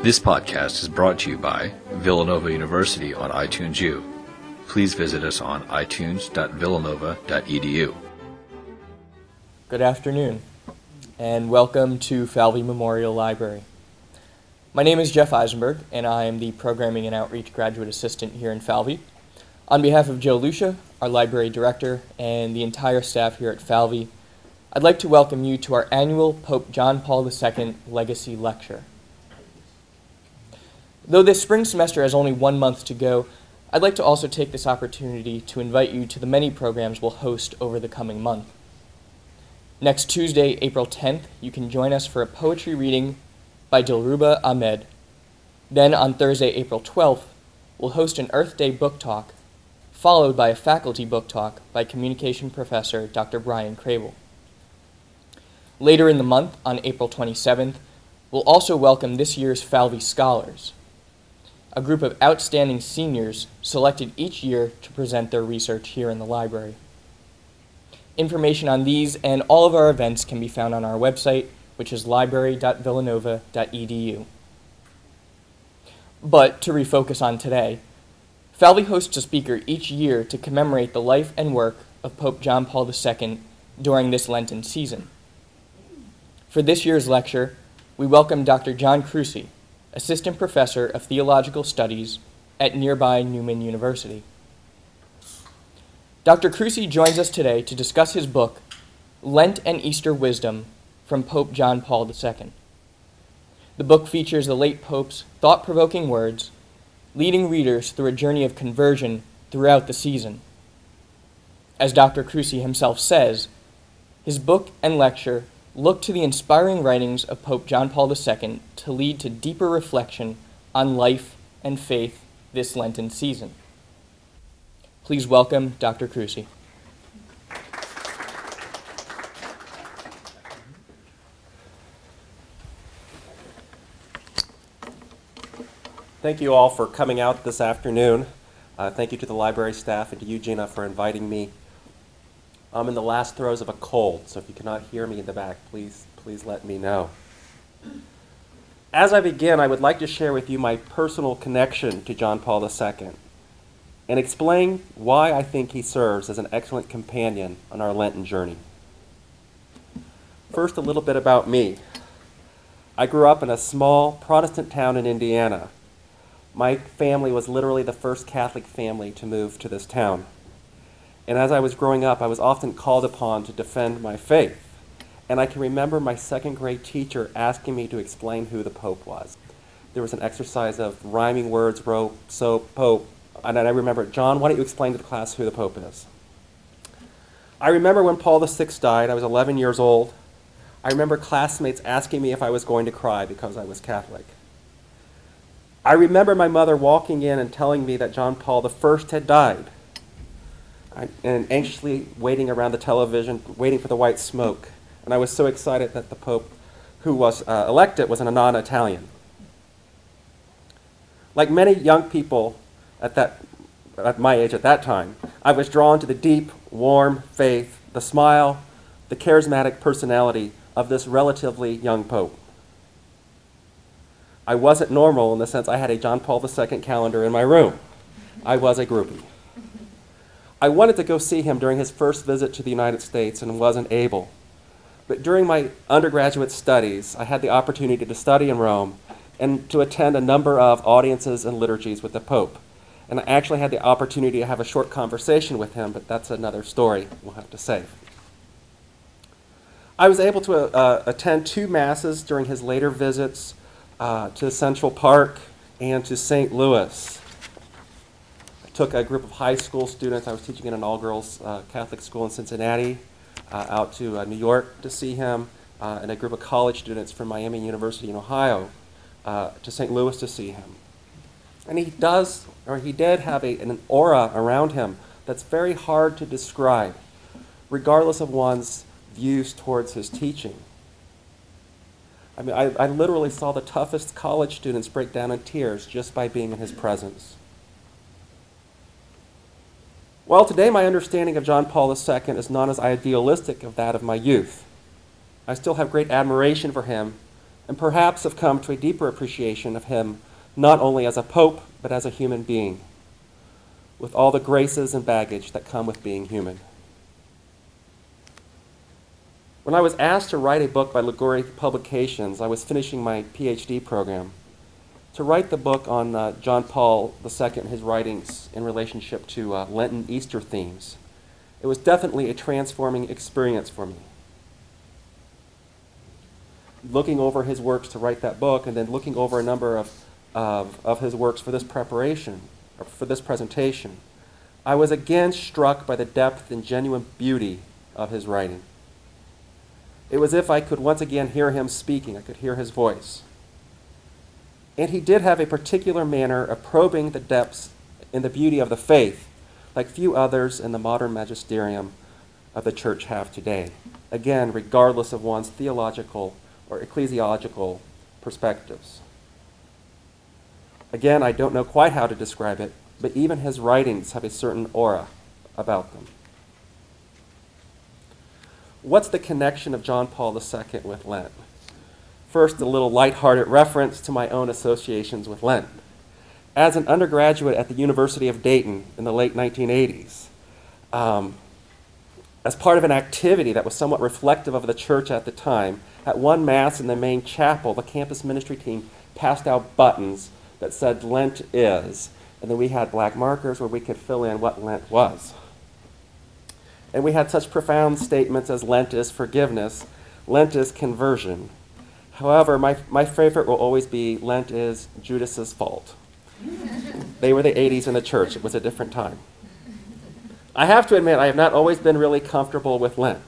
This podcast is brought to you by Villanova University on iTunes U. Please visit us on itunes.villanova.edu. Good afternoon, and welcome to Falvey Memorial Library. My name is Jeff Eisenberg, and I am the Programming and Outreach Graduate Assistant here in Falvey. On behalf of Joe Lucia, our Library Director, and the entire staff here at Falvey, I'd like to welcome you to our annual Pope John Paul II Legacy Lecture. Though this spring semester has only 1 month to go, I'd like to also take this opportunity to invite you to the many programs we'll host over the coming month. Next Tuesday, April 10th, you can join us for a poetry reading by Dilruba Ahmed. Then on Thursday, April 12th, we'll host an Earth Day book talk, followed by a faculty book talk by communication professor Dr. Brian Crable. Later in the month, on April 27th, we'll also welcome this year's Falvey Scholars, a group of outstanding seniors selected each year to present their research here in the library. Information on these and all of our events can be found on our website, which is library.villanova.edu. But to refocus on today, Falvey hosts a speaker each year to commemorate the life and work of Pope John Paul II during this Lenten season. For this year's lecture, we welcome Dr. John Kruse, Assistant Professor of Theological Studies at nearby Newman University. Dr. Kruse joins us today to discuss his book, Lent and Easter Wisdom from Pope John Paul II. The book features the late Pope's thought-provoking words, leading readers through a journey of conversion throughout the season. As Dr. Kruse himself says, his book and lecture look to the inspiring writings of Pope John Paul II to lead to deeper reflection on life and faith this Lenten season. Please welcome Dr. Kruse. Thank you all for coming out this afternoon. Thank you to the library staff and to Eugenia for inviting me. I'm in the last throes of a cold, so if you cannot hear me in the back, please let me know. As I begin, I would like to share with you my personal connection to John Paul II and explain why I think he serves as an excellent companion on our Lenten journey. First, a little bit about me. I grew up in a small Protestant town in Indiana. My family was literally the first Catholic family to move to this town. And as I was growing up, I was often called upon to defend my faith. And I can remember my second grade teacher asking me to explain who the Pope was. There was an exercise of rhyming words, rope, soap, Pope. And I remember, John, why don't you explain to the class who the Pope is? I remember when Paul VI died, I was 11 years old. I remember classmates asking me if I was going to cry because I was Catholic. I remember my mother walking in and telling me that John Paul I had died, and anxiously waiting around the television, waiting for the white smoke. And I was so excited that the Pope, who was elected, was a non-Italian. Like many young people at my age at that time, I was drawn to the deep, warm faith, the smile, the charismatic personality of this relatively young Pope. I wasn't normal in the sense I had a John Paul II calendar in my room. I was a groupie. I wanted to go see him during his first visit to the United States and wasn't able. But during my undergraduate studies, I had the opportunity to study in Rome and to attend a number of audiences and liturgies with the Pope. And I actually had the opportunity to have a short conversation with him, but that's another story we'll have to save. I was able to attend two masses during his later visits to Central Park and to St. Louis. I took a group of high school students. I was teaching in an all-girls Catholic school in Cincinnati, out to New York to see him, and a group of college students from Miami University in Ohio to St. Louis to see him. And he did have an aura around him that's very hard to describe, regardless of one's views towards his teaching. I mean, I literally saw the toughest college students break down in tears just by being in his presence. Well, today my understanding of John Paul II is not as idealistic as that of my youth. I still have great admiration for him and perhaps have come to a deeper appreciation of him not only as a pope, but as a human being, with all the graces and baggage that come with being human. When I was asked to write a book by Liguori Publications, I was finishing my PhD program, to write the book on John Paul II and his writings in relationship to Lenten Easter themes. It was definitely a transforming experience for me. Looking over his works to write that book, and then looking over a number of his works for this preparation, or for this presentation, I was again struck by the depth and genuine beauty of his writing. It was as if I could once again hear him speaking. I could hear his voice. And he did have a particular manner of probing the depths and the beauty of the faith, like few others in the modern magisterium of the church have today. Again, regardless of one's theological or ecclesiological perspectives. Again, I don't know quite how to describe it, but even his writings have a certain aura about them. What's the connection of John Paul II with Lent? First, a little lighthearted reference to my own associations with Lent. As an undergraduate at the University of Dayton in the late 1980s, as part of an activity that was somewhat reflective of the church at the time, at one Mass in the main chapel, the campus ministry team passed out buttons that said Lent is, and then we had black markers where we could fill in what Lent was. And we had such profound statements as Lent is forgiveness, Lent is conversion. However, my favorite will always be Lent is Judas's fault. They were the 80s in the church. It was a different time. I have to admit, I have not always been really comfortable with Lent.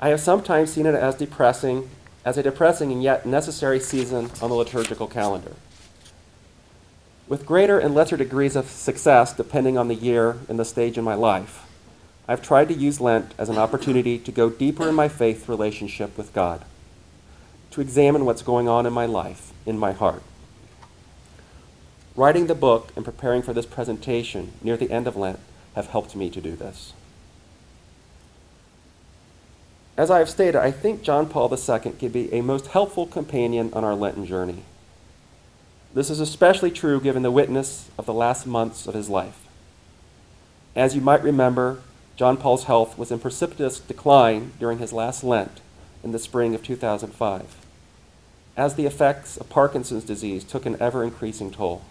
I have sometimes seen it as depressing, as a depressing and yet necessary season on the liturgical calendar. With greater and lesser degrees of success, depending on the year and the stage in my life, I've tried to use Lent as an opportunity to go deeper in my faith relationship with God, to examine what's going on in my life, in my heart. Writing the book and preparing for this presentation near the end of Lent have helped me to do this. As I have stated, I think John Paul II can be a most helpful companion on our Lenten journey. This is especially true given the witness of the last months of his life. As you might remember, John Paul's health was in precipitous decline during his last Lent in the spring of 2005, as the effects of Parkinson's disease took an ever-increasing toll.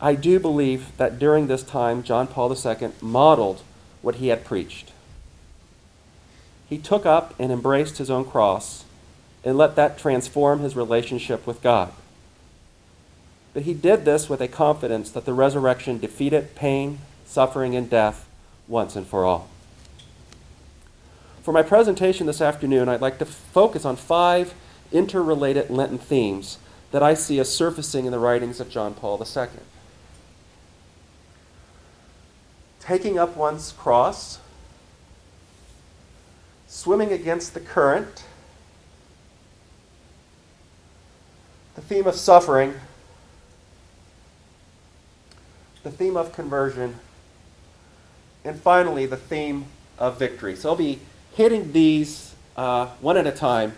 I do believe that during this time, John Paul II modeled what he had preached. He took up and embraced his own cross and let that transform his relationship with God. But he did this with a confidence that the resurrection defeated pain, suffering, and death once and for all. For my presentation this afternoon, I'd like to focus on 5 interrelated Lenten themes that I see as surfacing in the writings of John Paul II. Taking up one's cross, swimming against the current, the theme of suffering, the theme of conversion, and finally the theme of victory. So I'll be hitting these one at a time,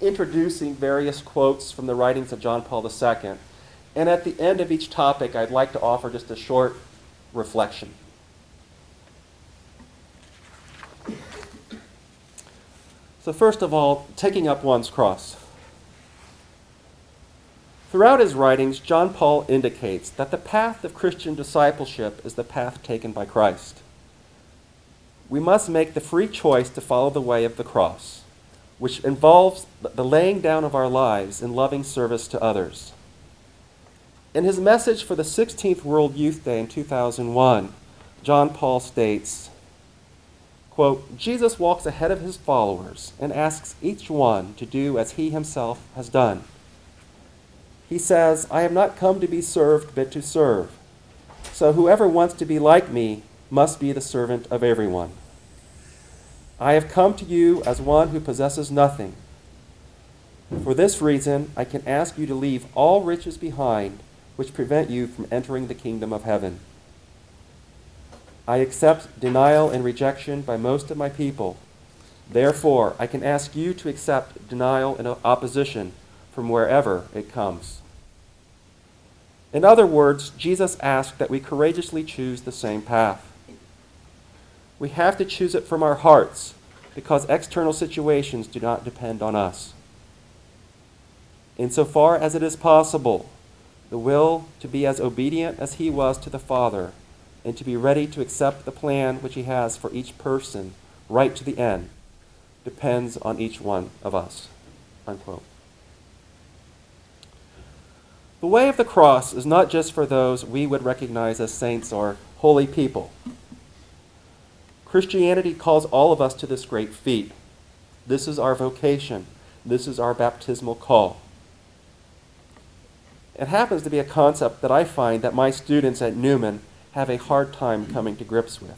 introducing various quotes from the writings of John Paul II. And at the end of each topic, I'd like to offer just a short reflection. So first of all, taking up one's cross. Throughout his writings, John Paul indicates that the path of Christian discipleship is the path taken by Christ. We must make the free choice to follow the way of the cross, which involves the laying down of our lives in loving service to others. In his message for the 16th World Youth Day in 2001, John Paul states, quote, Jesus walks ahead of his followers and asks each one to do as he himself has done. He says, I have not come to be served, but to serve. So whoever wants to be like me must be the servant of everyone. I have come to you as one who possesses nothing. For this reason, I can ask you to leave all riches behind, which prevent you from entering the kingdom of heaven. I accept denial and rejection by most of my people, Therefore, I can ask you to accept denial and opposition from wherever it comes. In other words, Jesus asked that we courageously choose the same path. We have to choose it from our hearts because external situations do not depend on us. Insofar as it is possible, the will to be as obedient as he was to the Father and to be ready to accept the plan which he has for each person right to the end depends on each one of us." Unquote. The way of the cross is not just for those we would recognize as saints or holy people. Christianity calls all of us to this great feat. This is our vocation. This is our baptismal call. It happens to be a concept that I find that my students at Newman have a hard time coming to grips with.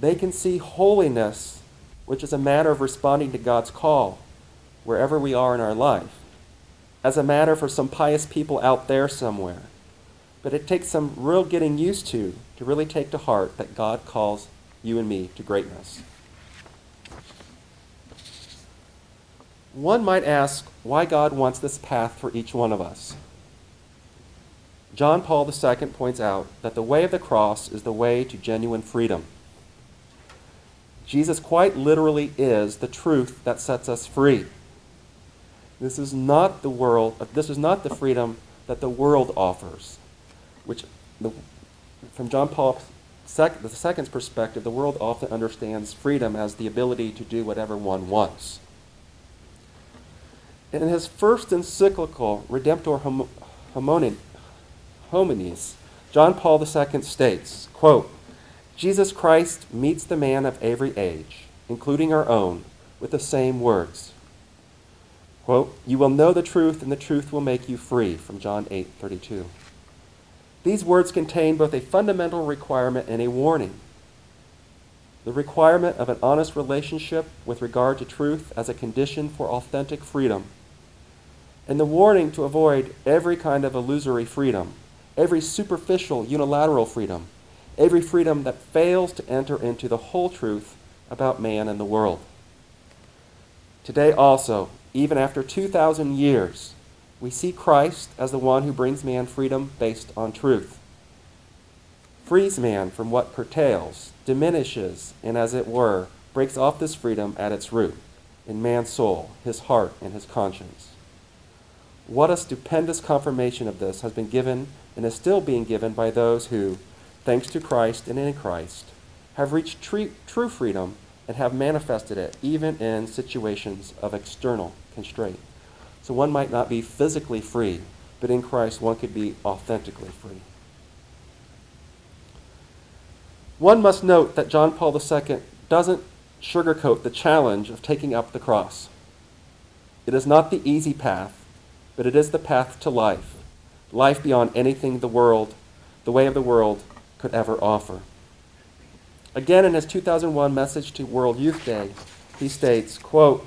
They can see holiness, which is a matter of responding to God's call, wherever we are in our life, as a matter for some pious people out there somewhere. But it takes some real getting used to really take to heart that God calls you and me to greatness. One might ask why God wants this path for each one of us. John Paul II points out that the way of the cross is the way to genuine freedom. Jesus quite literally is the truth that sets us free. This is not the freedom that the world offers, which from John Paul II's perspective, the world often understands freedom as the ability to do whatever one wants. In his first encyclical, Redemptor Hominis, John Paul II states, quote, "Jesus Christ meets the man of every age, including our own, with the same words." Quote, "You will know the truth, and the truth will make you free," from John 8:32. These words contain both a fundamental requirement and a warning. The requirement of an honest relationship with regard to truth as a condition for authentic freedom, and the warning to avoid every kind of illusory freedom, every superficial unilateral freedom, every freedom that fails to enter into the whole truth about man and the world. Today also, even after 2,000 years, we see Christ as the one who brings man freedom based on truth, frees man from what curtails, diminishes, and as it were, breaks off this freedom at its root, in man's soul, his heart, and his conscience. What a stupendous confirmation of this has been given and is still being given by those who, thanks to Christ and in Christ, have reached true freedom and have manifested it even in situations of external constraint. So one might not be physically free, but in Christ one could be authentically free. One must note that John Paul II doesn't sugarcoat the challenge of taking up the cross. It is not the easy path, but it is the path to life, life beyond anything the way of the world, could ever offer. Again, in his 2001 message to World Youth Day, he states, quote,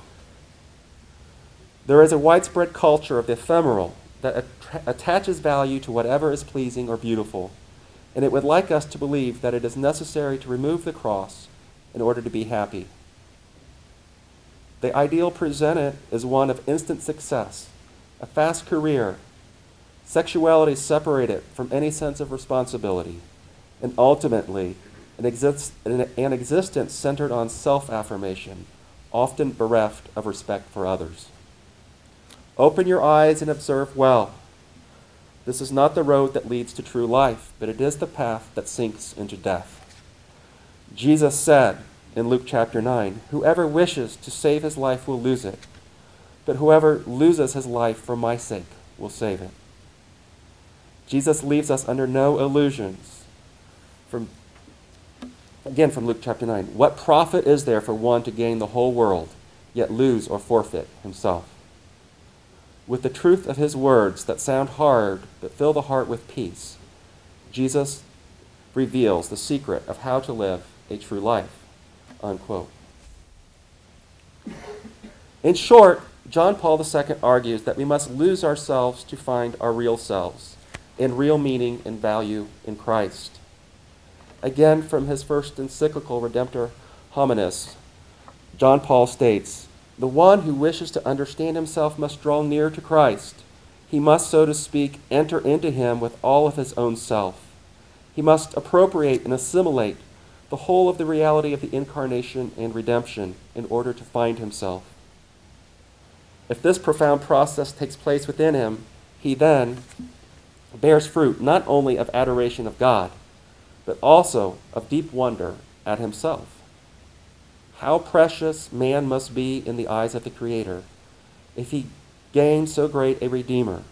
"There is a widespread culture of the ephemeral that attaches value to whatever is pleasing or beautiful, and it would like us to believe that it is necessary to remove the cross in order to be happy. The ideal presented is one of instant success, a fast career, sexuality separated from any sense of responsibility, and ultimately, an existence centered on self-affirmation, often bereft of respect for others. Open your eyes and observe well. This is not the road that leads to true life, but it is the path that sinks into death. Jesus said in Luke chapter 9, 'Whoever wishes to save his life will lose it, but whoever loses his life for my sake will save it.' Jesus leaves us under no illusions. From Luke chapter 9, 'What profit is there for one to gain the whole world, yet lose or forfeit himself?' With the truth of his words that sound hard but fill the heart with peace, Jesus reveals the secret of how to live a true life." Unquote. In short, John Paul II argues that we must lose ourselves to find our real selves and real meaning and value in Christ. Again, from his first encyclical, Redemptor Hominis, John Paul states, "The one who wishes to understand himself must draw near to Christ. He must, so to speak, enter into him with all of his own self. He must appropriate and assimilate the whole of the reality of the incarnation and redemption in order to find himself. If this profound process takes place within him, he then bears fruit not only of adoration of God, but also of deep wonder at himself. How precious man must be in the eyes of the Creator if he gained so great a Redeemer,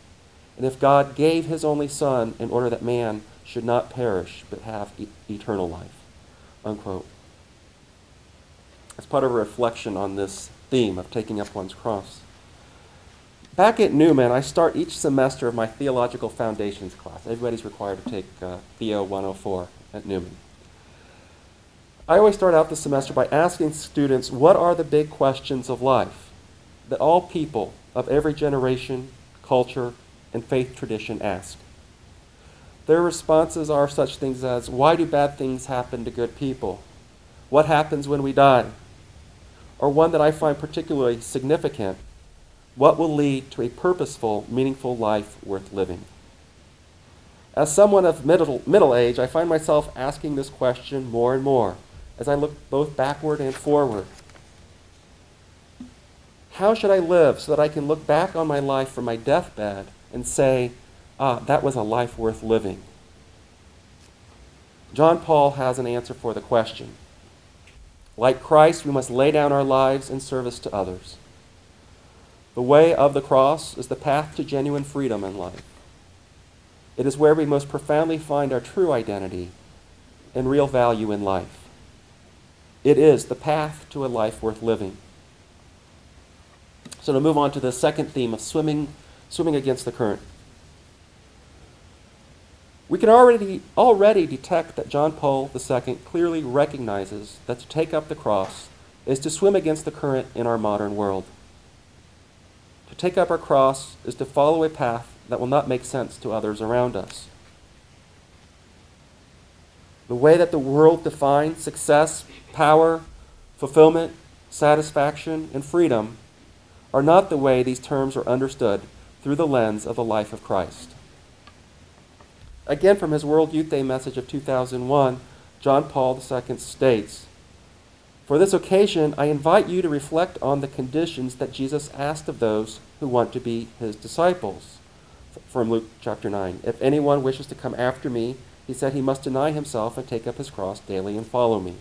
and if God gave his only Son in order that man should not perish but have eternal life." Unquote. As part of a reflection on this theme of taking up one's cross. Back at Newman, I start each semester of my Theological Foundations class. Everybody's required to take Theo 104 at Newman. I always start out the semester by asking students, what are the big questions of life that all people of every generation, culture, and faith tradition ask? Their responses are such things as, why do bad things happen to good people? What happens when we die? Or one that I find particularly significant, what will lead to a purposeful, meaningful life worth living? As someone of middle age, I find myself asking this question more and more as I look both backward and forward. How should I live so that I can look back on my life from my deathbed and say, ah, that was a life worth living? John Paul has an answer for the question. Like Christ, we must lay down our lives in service to others. The way of the cross is the path to genuine freedom in life. It is where we most profoundly find our true identity and real value in life. It is the path to a life worth living. So to move on to the second theme of swimming against the current. We can already detect that John Paul II clearly recognizes that to take up the cross is to swim against the current in our modern world. To take up our cross is to follow a path that will not make sense to others around us. The way that the world defines success, power, fulfillment, satisfaction, and freedom are not the way these terms are understood through the lens of the life of Christ. Again, from his World Youth Day message of 2001, John Paul II states, "For this occasion, I invite you to reflect on the conditions that Jesus asked of those who want to be his disciples." From Luke chapter 9, "If anyone wishes to come after me, he said he must deny himself and take up his cross daily and follow me."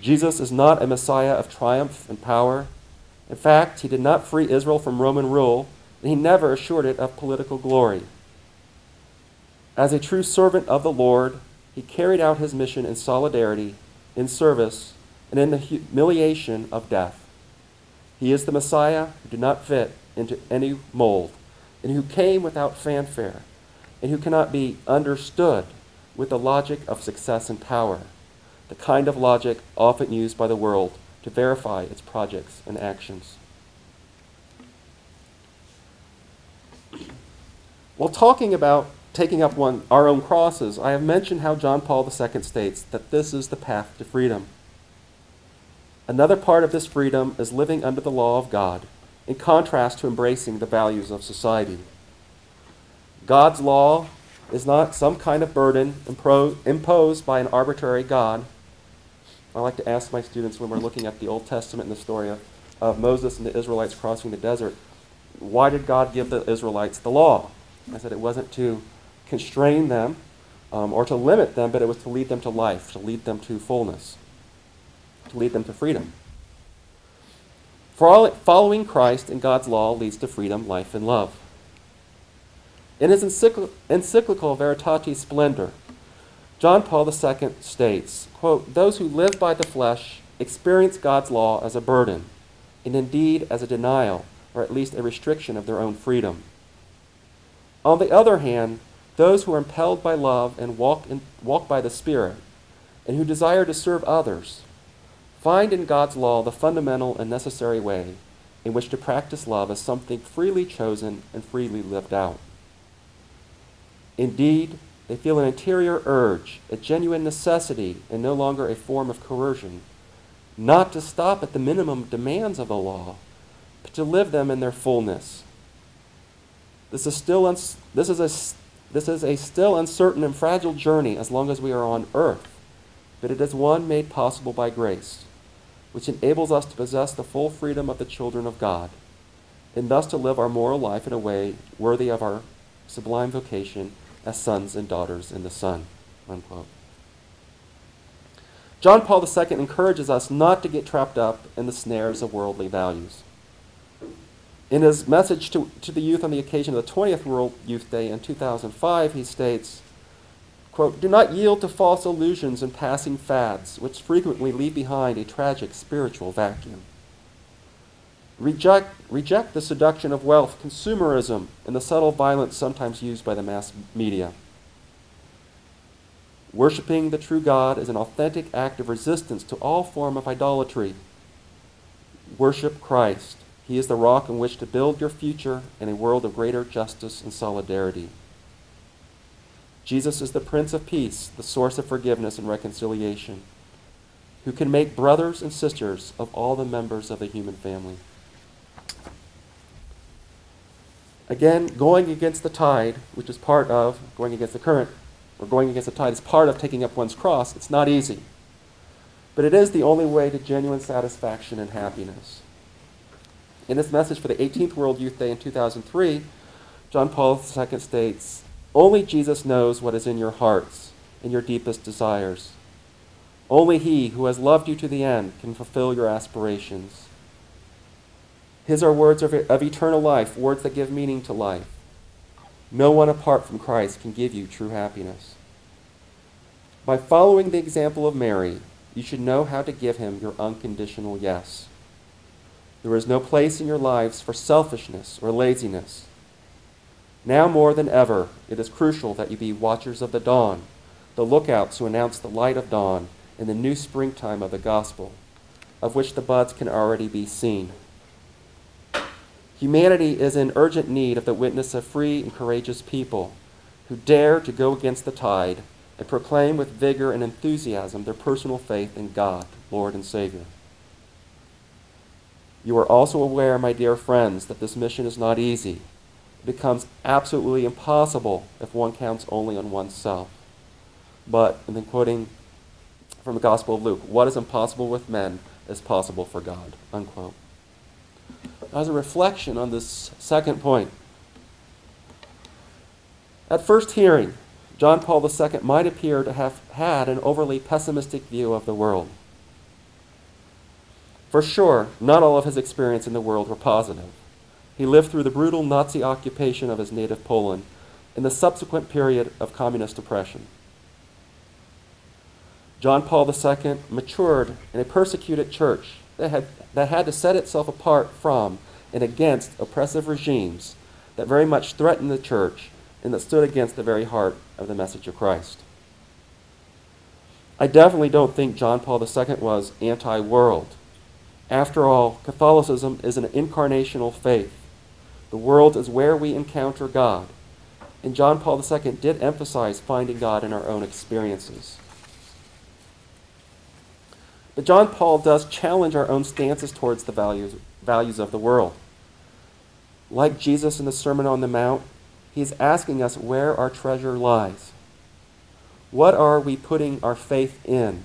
Jesus is not a Messiah of triumph and power. In fact, he did not free Israel from Roman rule, and he never assured it of political glory. As a true servant of the Lord, he carried out his mission in solidarity, in service, and in the humiliation of death. He is the Messiah who did not fit into any mold, and who came without fanfare, and who cannot be understood with the logic of success and power, the kind of logic often used by the world to verify its projects and actions. While talking about taking up our own crosses, I have mentioned how John Paul II states that this is the path to freedom. Another part of this freedom is living under the law of God, in contrast to embracing the values of society. God's law is not some kind of burden imposed by an arbitrary God. I like to ask my students when we're looking at the Old Testament and the story of Moses and the Israelites crossing the desert, why did God give the Israelites the law? I said it wasn't to constrain them or to limit them, but it was to lead them to life, to lead them to fullness, to lead them to freedom. Following Christ and God's law leads to freedom, life, and love. In his encyclical Veritatis Splendor, John Paul II states, quote, "Those who live by the flesh experience God's law as a burden, and indeed as a denial, or at least a restriction of their own freedom. On the other hand, those who are impelled by love and walk by the Spirit, and who desire to serve others, find in God's law the fundamental and necessary way in which to practice love as something freely chosen and freely lived out. Indeed, they feel an interior urge, a genuine necessity, and no longer a form of coercion, not to stop at the minimum demands of the law, but to live them in their fullness. This is a still uncertain and fragile journey as long as we are on earth, but it is one made possible by grace, which enables us to possess the full freedom of the children of God, and thus to live our moral life in a way worthy of our sublime vocation as sons and daughters in the Son." Unquote. John Paul II encourages us not to get trapped up in the snares of worldly values. In his message to the youth on the occasion of the 20th World Youth Day in 2005, he states, quote, "Do not yield to false illusions and passing fads, which frequently leave behind a tragic spiritual vacuum. Reject the seduction of wealth, consumerism, and the subtle violence sometimes used by the mass media. Worshipping the true God is an authentic act of resistance to all form of idolatry. Worship Christ. He is the rock on which to build your future in a world of greater justice and solidarity. Jesus is the Prince of Peace, the source of forgiveness and reconciliation, who can make brothers and sisters of all the members of the human family." Again, going against the tide, which is part of going against the current, or going against the tide is part of taking up one's cross. It's not easy, but it is the only way to genuine satisfaction and happiness. In his message for the 18th World Youth Day in 2003, John Paul II states, "Only Jesus knows what is in your hearts and your deepest desires. Only he who has loved you to the end can fulfill your aspirations. His are words of eternal life, words that give meaning to life. No one apart from Christ can give you true happiness. By following the example of Mary, you should know how to give him your unconditional yes. There is no place in your lives for selfishness or laziness. Now more than ever, it is crucial that you be watchers of the dawn, the lookouts who announce the light of dawn and the new springtime of the gospel, of which the buds can already be seen. Humanity is in urgent need of the witness of free and courageous people who dare to go against the tide and proclaim with vigor and enthusiasm their personal faith in God, Lord and Savior. You are also aware, my dear friends, that this mission is not easy. It becomes absolutely impossible if one counts only on oneself. But," and then quoting from the Gospel of Luke, "what is impossible with men is possible for God." Unquote. As a reflection on this second point, at first hearing, John Paul II might appear to have had an overly pessimistic view of the world. For sure, not all of his experience in the world were positive. He lived through the brutal Nazi occupation of his native Poland and the subsequent period of communist oppression. John Paul II matured in a persecuted church that had to set itself apart from and against oppressive regimes that very much threatened the church and that stood against the very heart of the message of Christ. I definitely don't think John Paul II was anti-world. After all, Catholicism is an incarnational faith. The world is where we encounter God, and John Paul II did emphasize finding God in our own experiences. But John Paul does challenge our own stances towards the values of the world. Like Jesus in the Sermon on the Mount, he's asking us where our treasure lies. What are we putting our faith in?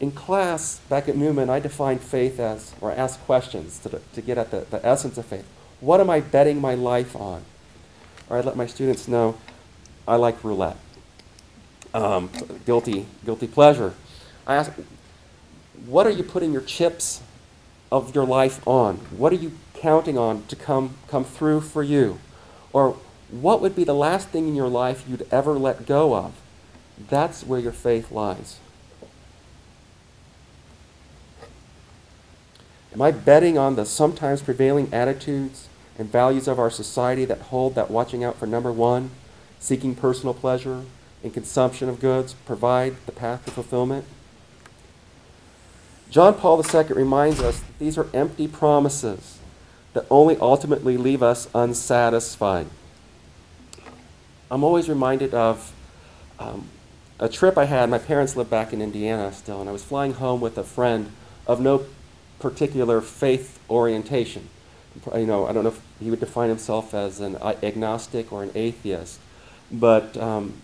In class, back at Newman, I defined faith as, or asked questions to get at the essence of faith. What am I betting my life on? Or I let my students know I like roulette. Guilty pleasure. I ask, what are you putting your chips of your life on? What are you counting on to come through for you? Or what would be the last thing in your life you'd ever let go of? That's where your faith lies. Am I betting on the sometimes prevailing attitudes and values of our society that hold that watching out for number one, seeking personal pleasure and consumption of goods, provide the path to fulfillment? John Paul II reminds us that these are empty promises that only ultimately leave us unsatisfied. I'm always reminded of a trip I had. My parents lived back in Indiana still, and I was flying home with a friend of no particular faith orientation. You know, I don't know if he would define himself as an agnostic or an atheist, but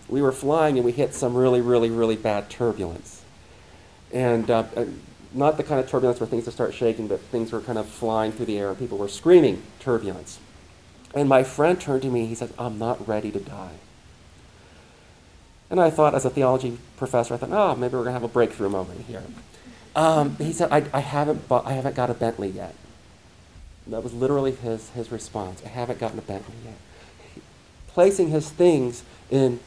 we were flying and we hit some really bad turbulence. And not the kind of turbulence where things would start shaking, but things were kind of flying through the air and people were screaming turbulence. And my friend turned to me and he said, "I'm not ready to die." And I thought, as a theology professor, I thought, oh, maybe we're going to have a breakthrough moment here. He said, I haven't got a Bentley yet. That was literally his response. I haven't gotten a Bentley yet. Placing his things in,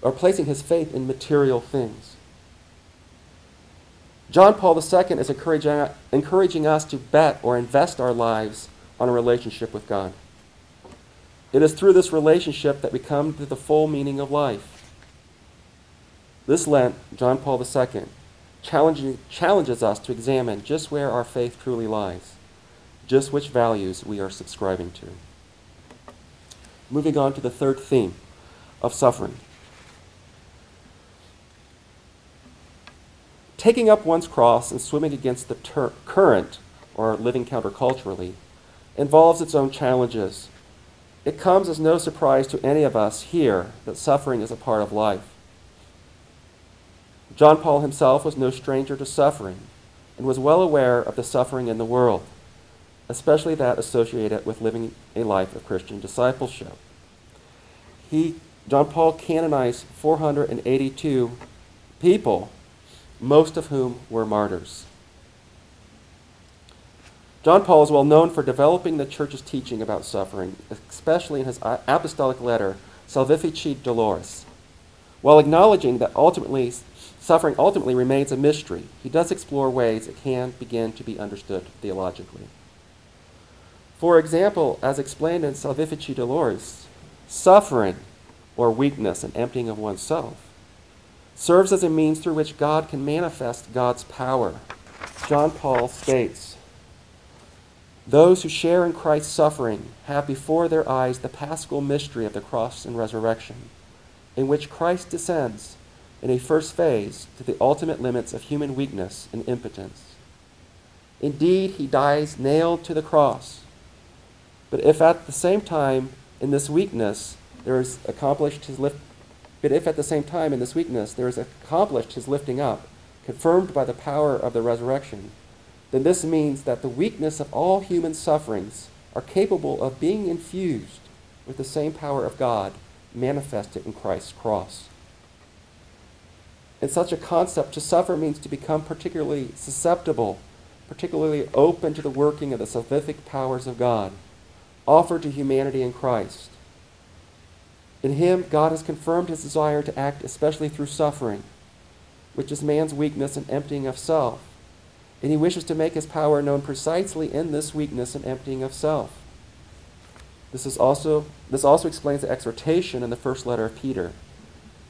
or placing his faith in material things. John Paul II is encouraging us to bet or invest our lives on a relationship with God. It is through this relationship that we come to the full meaning of life. This Lent, John Paul II challenges us to examine just where our faith truly lies, just which values we are subscribing to. Moving on to the third theme of suffering. Taking up one's cross and swimming against the current, or living counterculturally, involves its own challenges. It comes as no surprise to any of us here that suffering is a part of life. John Paul himself was no stranger to suffering and was well aware of the suffering in the world, especially that associated with living a life of Christian discipleship. John Paul canonized 482 people, most of whom were martyrs. John Paul is well known for developing the church's teaching about suffering, especially in his apostolic letter, Salvifici Doloris. While acknowledging that suffering ultimately remains a mystery, he does explore ways it can begin to be understood theologically. For example, as explained in Salvifici Doloris, suffering, or weakness and emptying of oneself, serves as a means through which God can manifest God's power. John Paul states, "Those who share in Christ's suffering have before their eyes the paschal mystery of the cross and resurrection, in which Christ descends in a first phase to the ultimate limits of human weakness and impotence. Indeed, he dies nailed to the cross. But if at the same time in this weakness there is accomplished his lifting up, confirmed by the power of the resurrection, then this means that the weakness of all human sufferings are capable of being infused with the same power of God manifested in Christ's cross. In such a concept, to suffer means to become particularly susceptible, particularly open to the working of the salvific powers of God, offered to humanity in Christ. In him, God has confirmed his desire to act especially through suffering, which is man's weakness and emptying of self, and he wishes to make his power known precisely in this weakness and emptying of self." This also explains the exhortation in the first letter of Peter.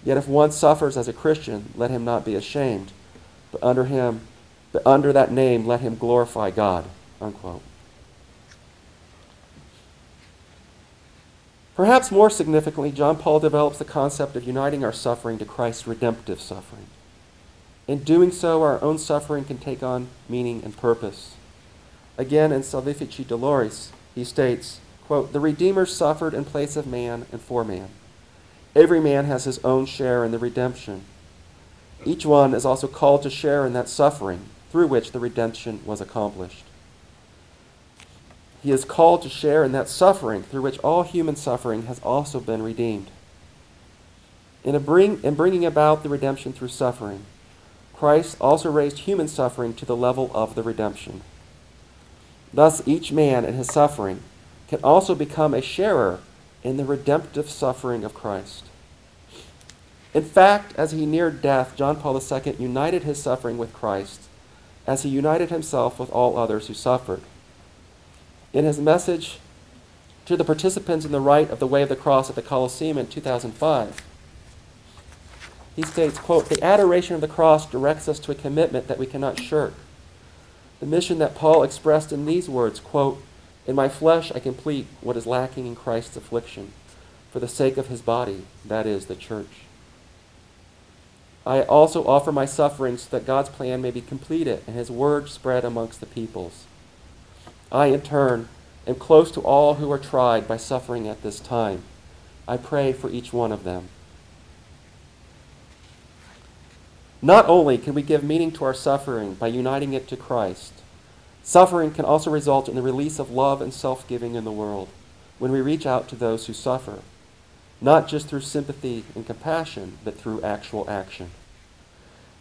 "Yet if one suffers as a Christian, let him not be ashamed, but under that name let him glorify God," unquote. Perhaps more significantly, John Paul develops the concept of uniting our suffering to Christ's redemptive suffering. In doing so, our own suffering can take on meaning and purpose. Again, in Salvifici Doloris, he states, quote, "The Redeemer suffered in place of man and for man. Every man has his own share in the redemption. Each one is also called to share in that suffering through which the redemption was accomplished. He is called to share in that suffering through which all human suffering has also been redeemed. In bringing about the redemption through suffering, Christ also raised human suffering to the level of the redemption. Thus, each man in his suffering can also become a sharer in the redemptive suffering of Christ. In fact, as he neared death, John Paul II united his suffering with Christ as he united himself with all others who suffered. In his message to the participants in the rite of the Way of the Cross at the Colosseum in 2005, he states, quote, "The adoration of the cross directs us to a commitment that we cannot shirk. The mission that Paul expressed in these words, quote, 'In my flesh I complete what is lacking in Christ's affliction for the sake of his body, that is, the church.' I also offer my sufferings so that God's plan may be completed and his word spread amongst the peoples. I, in turn, am close to all who are tried by suffering at this time. I pray for each one of them. Not only can we give meaning to our suffering by uniting it to Christ, suffering can also result in the release of love and self-giving in the world when we reach out to those who suffer, not just through sympathy and compassion, but through actual action.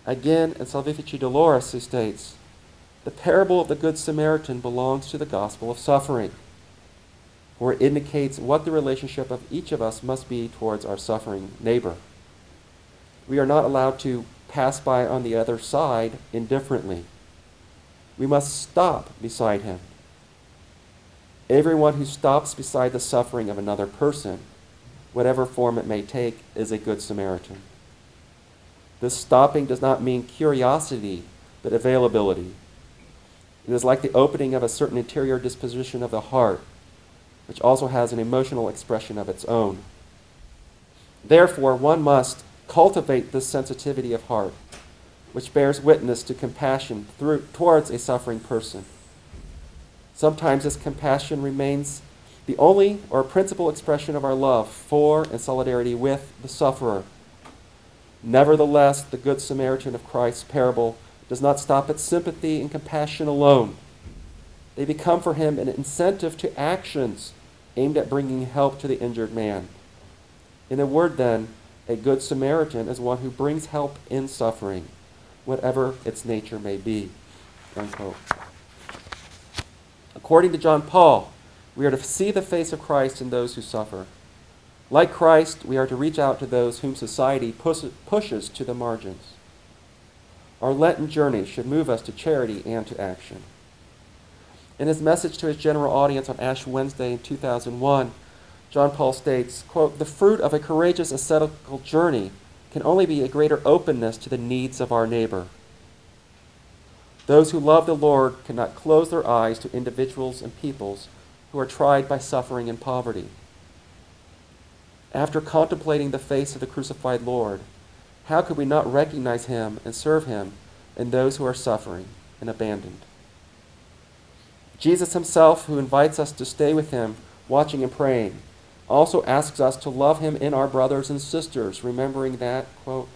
Again, in Salvifici Doloris, he states, the parable of the Good Samaritan belongs to the gospel of suffering, for it indicates what the relationship of each of us must be towards our suffering neighbor. We are not allowed to pass by on the other side indifferently. We must stop beside him. Everyone who stops beside the suffering of another person, whatever form it may take, is a good Samaritan. This stopping does not mean curiosity, but availability. It is like the opening of a certain interior disposition of the heart, which also has an emotional expression of its own. Therefore, one must cultivate this sensitivity of heart, which bears witness to compassion towards a suffering person. Sometimes this compassion remains the only or principal expression of our love for and solidarity with the sufferer. Nevertheless, the Good Samaritan of Christ's parable does not stop at sympathy and compassion alone. They become for him an incentive to actions aimed at bringing help to the injured man. In a word, then, a Good Samaritan is one who brings help in suffering, whatever its nature may be. Unquote. According to John Paul, we are to see the face of Christ in those who suffer. Like Christ, we are to reach out to those whom society pushes to the margins. Our Lenten journey should move us to charity and to action. In his message to his general audience on Ash Wednesday in 2001, John Paul states, quote, the fruit of a courageous ascetical journey can only be a greater openness to the needs of our neighbor. Those who love the Lord cannot close their eyes to individuals and peoples who are tried by suffering and poverty. After contemplating the face of the crucified Lord, how could we not recognize him and serve him in those who are suffering and abandoned? Jesus himself, who invites us to stay with him, watching and praying, also asks us to love him in our brothers and sisters, remembering that, quote,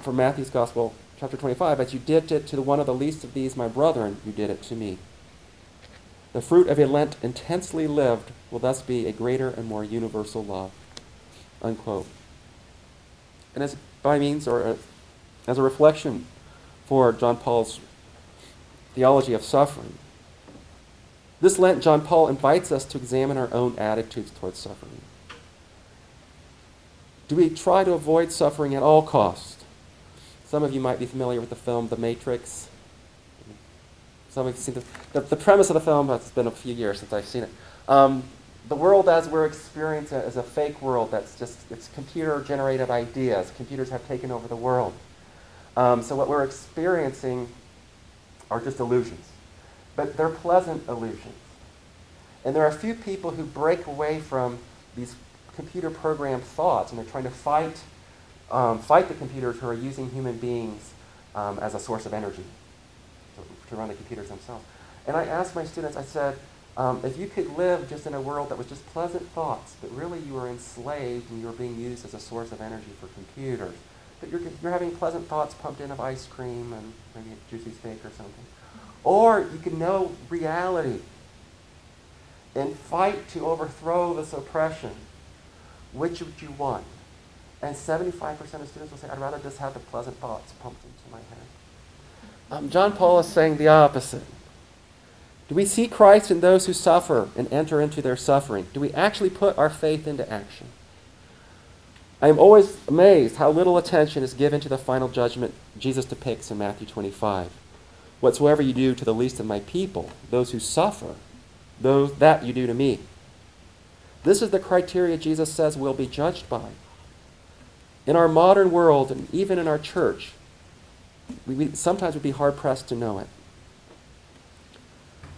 from Matthew's Gospel, chapter 25, as you did it to one of the least of these, my brethren, you did it to me. The fruit of a Lent intensely lived will thus be a greater and more universal love. Unquote. And as by means or as a reflection for John Paul's theology of suffering, this Lent, John Paul invites us to examine our own attitudes towards suffering. Do we try to avoid suffering at all costs? Some of you might be familiar with the film The Matrix. Some of you seen the premise of the film, it's been a few years since I've seen it. The world as we're experiencing it is a fake world that's just, it's computer-generated ideas. Computers have taken over the world. So what we're experiencing are just illusions. But they're pleasant illusions. And there are a few people who break away from these computer-programmed thoughts, and they're trying to fight the computers who are using human beings as a source of energy to run the computers themselves. And I asked my students, I said, if you could live just in a world that was just pleasant thoughts, but really you were enslaved and you were being used as a source of energy for computers, but you're having pleasant thoughts pumped in of ice cream and maybe a juicy steak or something. Or you could know reality and fight to overthrow this oppression. Which would you want? And 75% of students will say, I'd rather just have the pleasant thoughts pumped into my head. John Paul is saying the opposite. Do we see Christ in those who suffer and enter into their suffering? Do we actually put our faith into action? I am always amazed how little attention is given to the final judgment Jesus depicts in Matthew 25. Whatsoever you do to the least of my people, those who suffer, those that you do to me. This is the criteria Jesus says we'll be judged by. In our modern world, and even in our church, we sometimes would be hard-pressed to know it.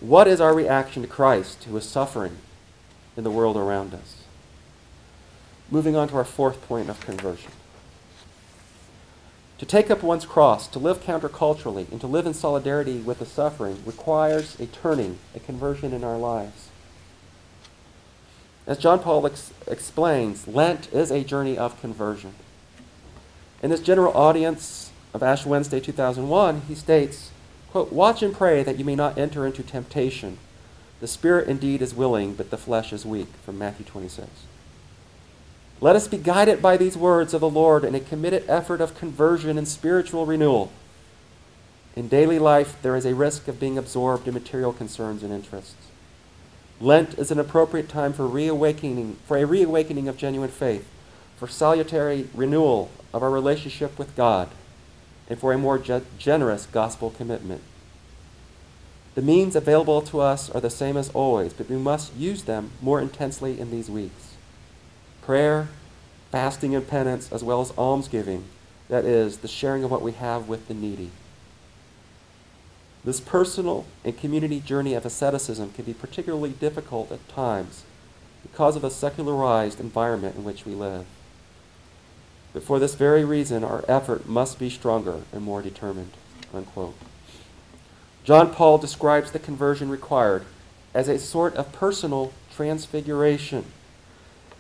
What is our reaction to Christ, who is suffering in the world around us? Moving on to our fourth point of conversion. To take up one's cross, to live counterculturally, and to live in solidarity with the suffering requires a turning, a conversion in our lives. As John Paul explains, Lent is a journey of conversion. In this general audience of Ash Wednesday 2001, he states, quote, "Watch and pray that you may not enter into temptation. The spirit indeed is willing, but the flesh is weak," from Matthew 26. Let us be guided by these words of the Lord in a committed effort of conversion and spiritual renewal. In daily life, there is a risk of being absorbed in material concerns and interests. Lent is an appropriate time for a reawakening of genuine faith, for salutary renewal of our relationship with God, and for a more generous gospel commitment. The means available to us are the same as always, but we must use them more intensely in these weeks. Prayer, fasting and penance, as well as almsgiving, that is, the sharing of what we have with the needy. This personal and community journey of asceticism can be particularly difficult at times because of the secularized environment in which we live. But for this very reason, our effort must be stronger and more determined," unquote. John Paul describes the conversion required as a sort of personal transfiguration.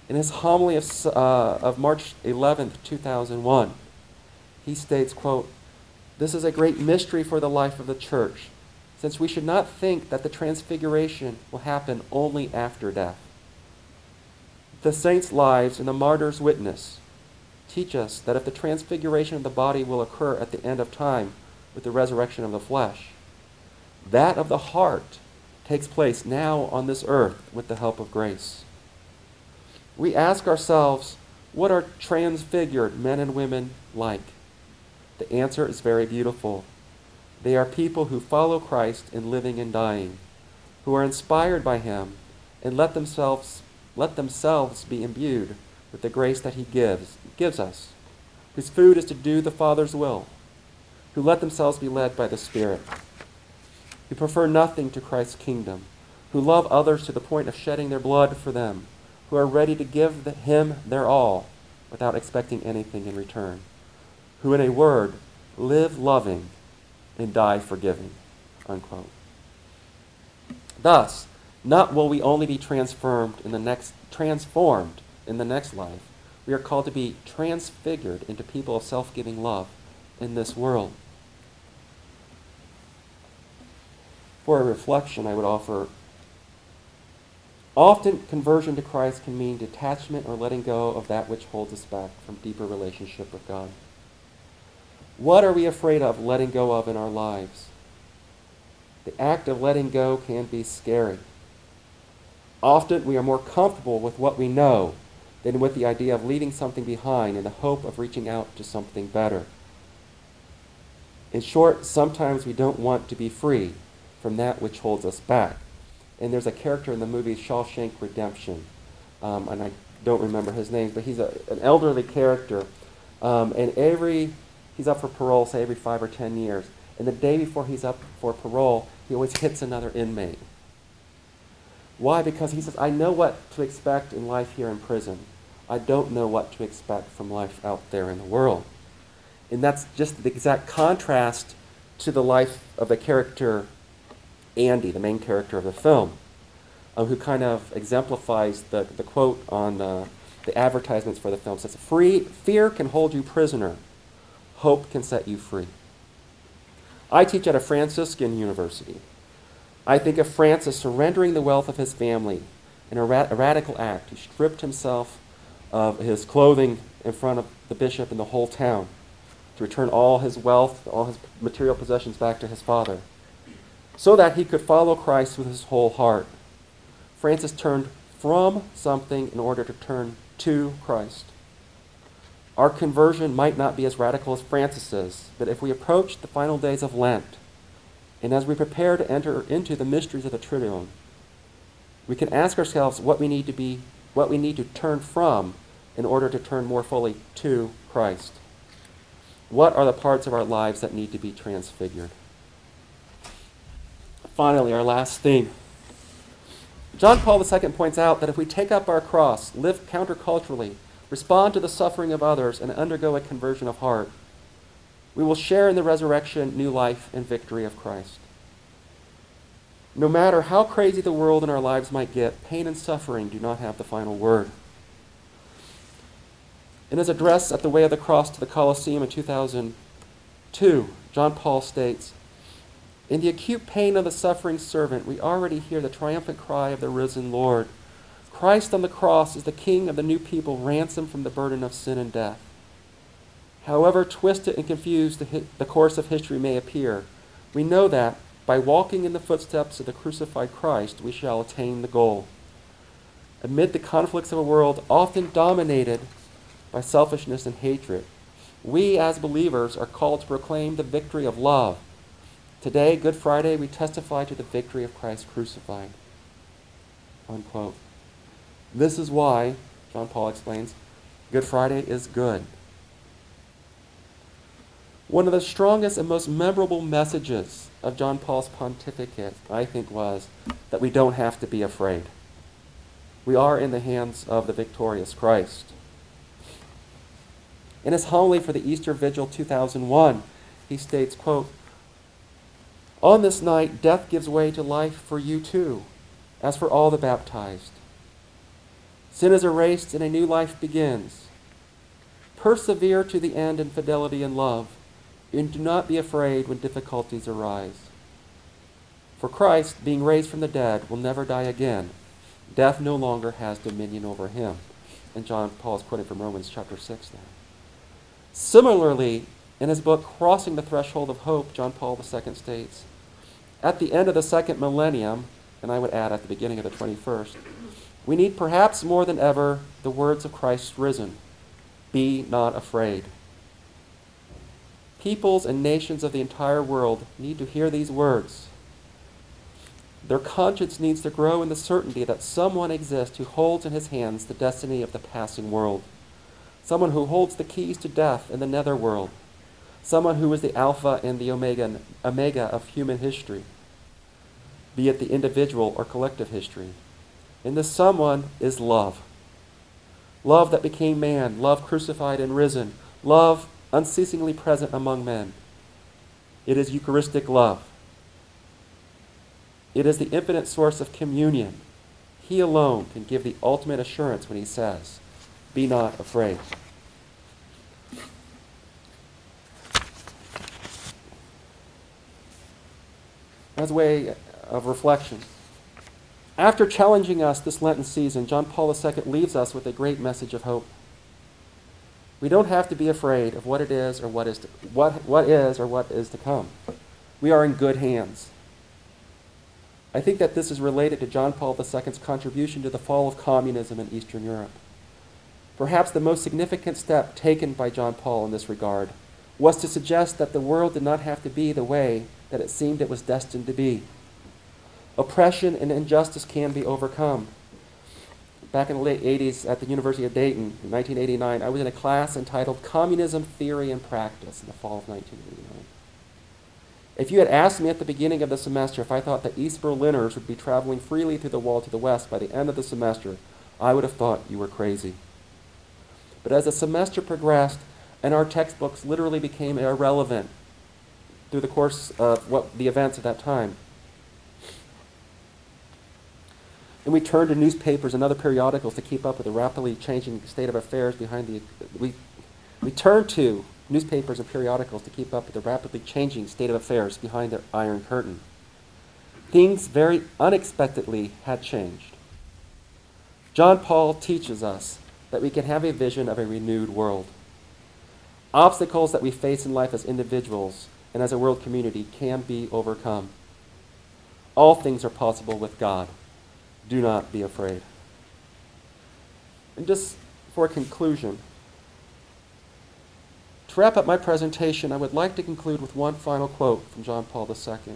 In his homily of March 11, 2001, he states, quote, "This is a great mystery for the life of the church, since we should not think that the transfiguration will happen only after death. The saints' lives and the martyrs' witness teach us that if the transfiguration of the body will occur at the end of time with the resurrection of the flesh, that of the heart takes place now on this earth with the help of grace. We ask ourselves, what are transfigured men and women like? The answer is very beautiful. They are people who follow Christ in living and dying, who are inspired by him and let themselves be imbued with the grace that he gives us, whose food is to do the Father's will, who let themselves be led by the Spirit, who prefer nothing to Christ's kingdom, who love others to the point of shedding their blood for them, who are ready to give him their all without expecting anything in return, who, in a word, live loving and die forgiving," unquote. Thus, not will we only be transformed in the next life, we are called to be transfigured into people of self-giving love in this world. For a reflection, I would offer, often conversion to Christ can mean detachment or letting go of that which holds us back from deeper relationship with God. What are we afraid of letting go of in our lives? The act of letting go can be scary. Often we are more comfortable with what we know than with the idea of leaving something behind in the hope of reaching out to something better. In short, sometimes we don't want to be free from that which holds us back. And there's a character in the movie Shawshank Redemption, and I don't remember his name, but he's an elderly character, and he's up for parole, say, every 5 or 10 years. And the day before he's up for parole, he always hits another inmate. Why? Because he says, I know what to expect in life here in prison. I don't know what to expect from life out there in the world. And that's just the exact contrast to the life of the character Andy, the main character of the film, who kind of exemplifies the quote on the advertisements for the film. It says, "Fear can hold you prisoner. Hope can set you free." I teach at a Franciscan university. I think of Francis surrendering the wealth of his family in a radical act. He stripped himself of his clothing in front of the bishop and the whole town to return all his wealth, all his material possessions back to his father, so that he could follow Christ with his whole heart. Francis turned from something in order to turn to Christ. Our conversion might not be as radical as Francis's, but if we approach the final days of Lent, and as we prepare to enter into the mysteries of the Triduum, we can ask ourselves what we need to turn from in order to turn more fully to Christ. What are the parts of our lives that need to be transfigured? Finally, our last theme. John Paul II points out that if we take up our cross, live counterculturally, respond to the suffering of others, and undergo a conversion of heart, We will share in the resurrection, new life, and victory of Christ. No matter how crazy the world and our lives might get, pain and suffering do not have the final word. In his address at the Way of the Cross to the Colosseum in 2002, John Paul states, "In the acute pain of the suffering servant, we already hear the triumphant cry of the risen Lord. Christ on the cross is the King of the new people, ransomed from the burden of sin and death. However twisted and confused the course of history may appear, we know that, by walking in the footsteps of the crucified Christ, we shall attain the goal. Amid the conflicts of a world often dominated by selfishness and hatred, we as believers are called to proclaim the victory of love. Today, Good Friday, we testify to the victory of Christ crucified." Unquote. This is why, John Paul explains, Good Friday is good. One of the strongest and most memorable messages of John Paul's pontificate, I think, was that we don't have to be afraid. We are in the hands of the victorious Christ. In his homily for the Easter Vigil 2001, he states, quote, "On this night, death gives way to life for you too, as for all the baptized. Sin is erased and a new life begins. Persevere to the end in fidelity and love, and do not be afraid when difficulties arise. For Christ, being raised from the dead, will never die again. Death no longer has dominion over him." And John Paul is quoting from Romans chapter 6 now. Similarly, in his book, Crossing the Threshold of Hope, John Paul II states, "At the end of the second millennium," and I would add at the beginning of the 21st, "we need perhaps more than ever the words of Christ risen, 'Be not afraid.' Peoples and nations of the entire world need to hear these words. Their conscience needs to grow in the certainty that someone exists who holds in his hands the destiny of the passing world, someone who holds the keys to death in the netherworld, someone who is the Alpha and the Omega of human history, be it the individual or collective history. And this someone is love. Love that became man, love crucified and risen, love unceasingly present among men. It is Eucharistic love. It is the infinite source of communion. He alone can give the ultimate assurance when he says, 'Be not afraid.'" As a way of reflection, after challenging us this Lenten season, John Paul II leaves us with a great message of hope. We don't have to be afraid of what it is or what is to come. We are in good hands. I think that this is related to John Paul II's contribution to the fall of communism in Eastern Europe. Perhaps the most significant step taken by John Paul in this regard was to suggest that the world did not have to be the way that it seemed it was destined to be. Oppression and injustice can be overcome. Back in the late 80s at the University of Dayton in 1989, I was in a class entitled Communism Theory and Practice in the fall of 1989. If you had asked me at the beginning of the semester if I thought that East Berliners would be traveling freely through the wall to the west by the end of the semester, I would have thought you were crazy. But as the semester progressed and our textbooks literally became irrelevant through the course of the events of that time, and we turned to newspapers and other periodicals to keep up with the rapidly changing state of affairs behind the... We turned to newspapers and periodicals to keep up with the rapidly changing state of affairs behind their iron curtain. Things very unexpectedly had changed. John Paul teaches us that we can have a vision of a renewed world. Obstacles that we face in life as individuals and as a world community can be overcome. All things are possible with God. Do not be afraid. And just for a conclusion, to wrap up my presentation, I would like to conclude with one final quote from John Paul II.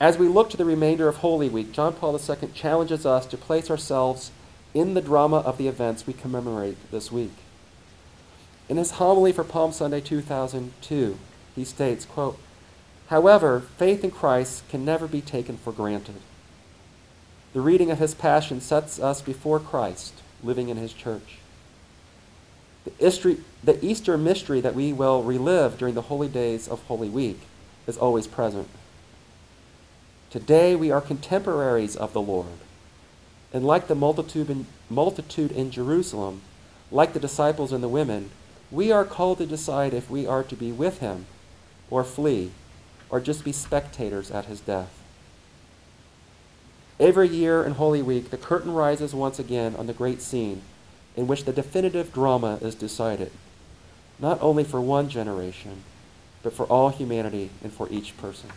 As we look to the remainder of Holy Week, John Paul II challenges us to place ourselves in the drama of the events we commemorate this week. In his homily for Palm Sunday 2002, he states, quote, "However, faith in Christ can never be taken for granted. The reading of his passion sets us before Christ, living in his church. The Easter mystery that we will relive during the holy days of Holy Week is always present. Today we are contemporaries of the Lord, and like the multitude in Jerusalem, like the disciples and the women, we are called to decide if we are to be with him or flee or just be spectators at his death. Every year in Holy Week, the curtain rises once again on the great scene in which the definitive drama is decided, not only for one generation, but for all humanity and for each person.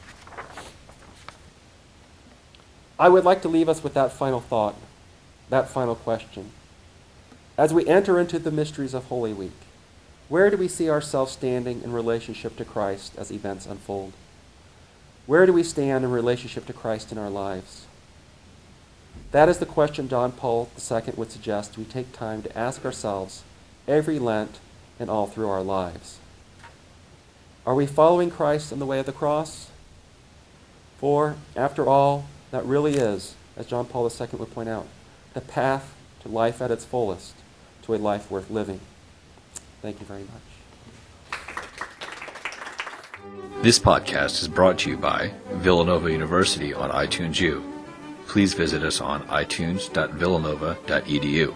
I would like to leave us with that final thought, that final question. As we enter into the mysteries of Holy Week, where do we see ourselves standing in relationship to Christ as events unfold? Where do we stand in relationship to Christ in our lives? That is the question John Paul II would suggest we take time to ask ourselves every Lent and all through our lives. Are we following Christ in the way of the cross? For, after all, that really is, as John Paul II would point out, the path to life at its fullest, to a life worth living. Thank you very much. This podcast is brought to you by Villanova University on iTunes U. Please visit us on itunes.villanova.edu.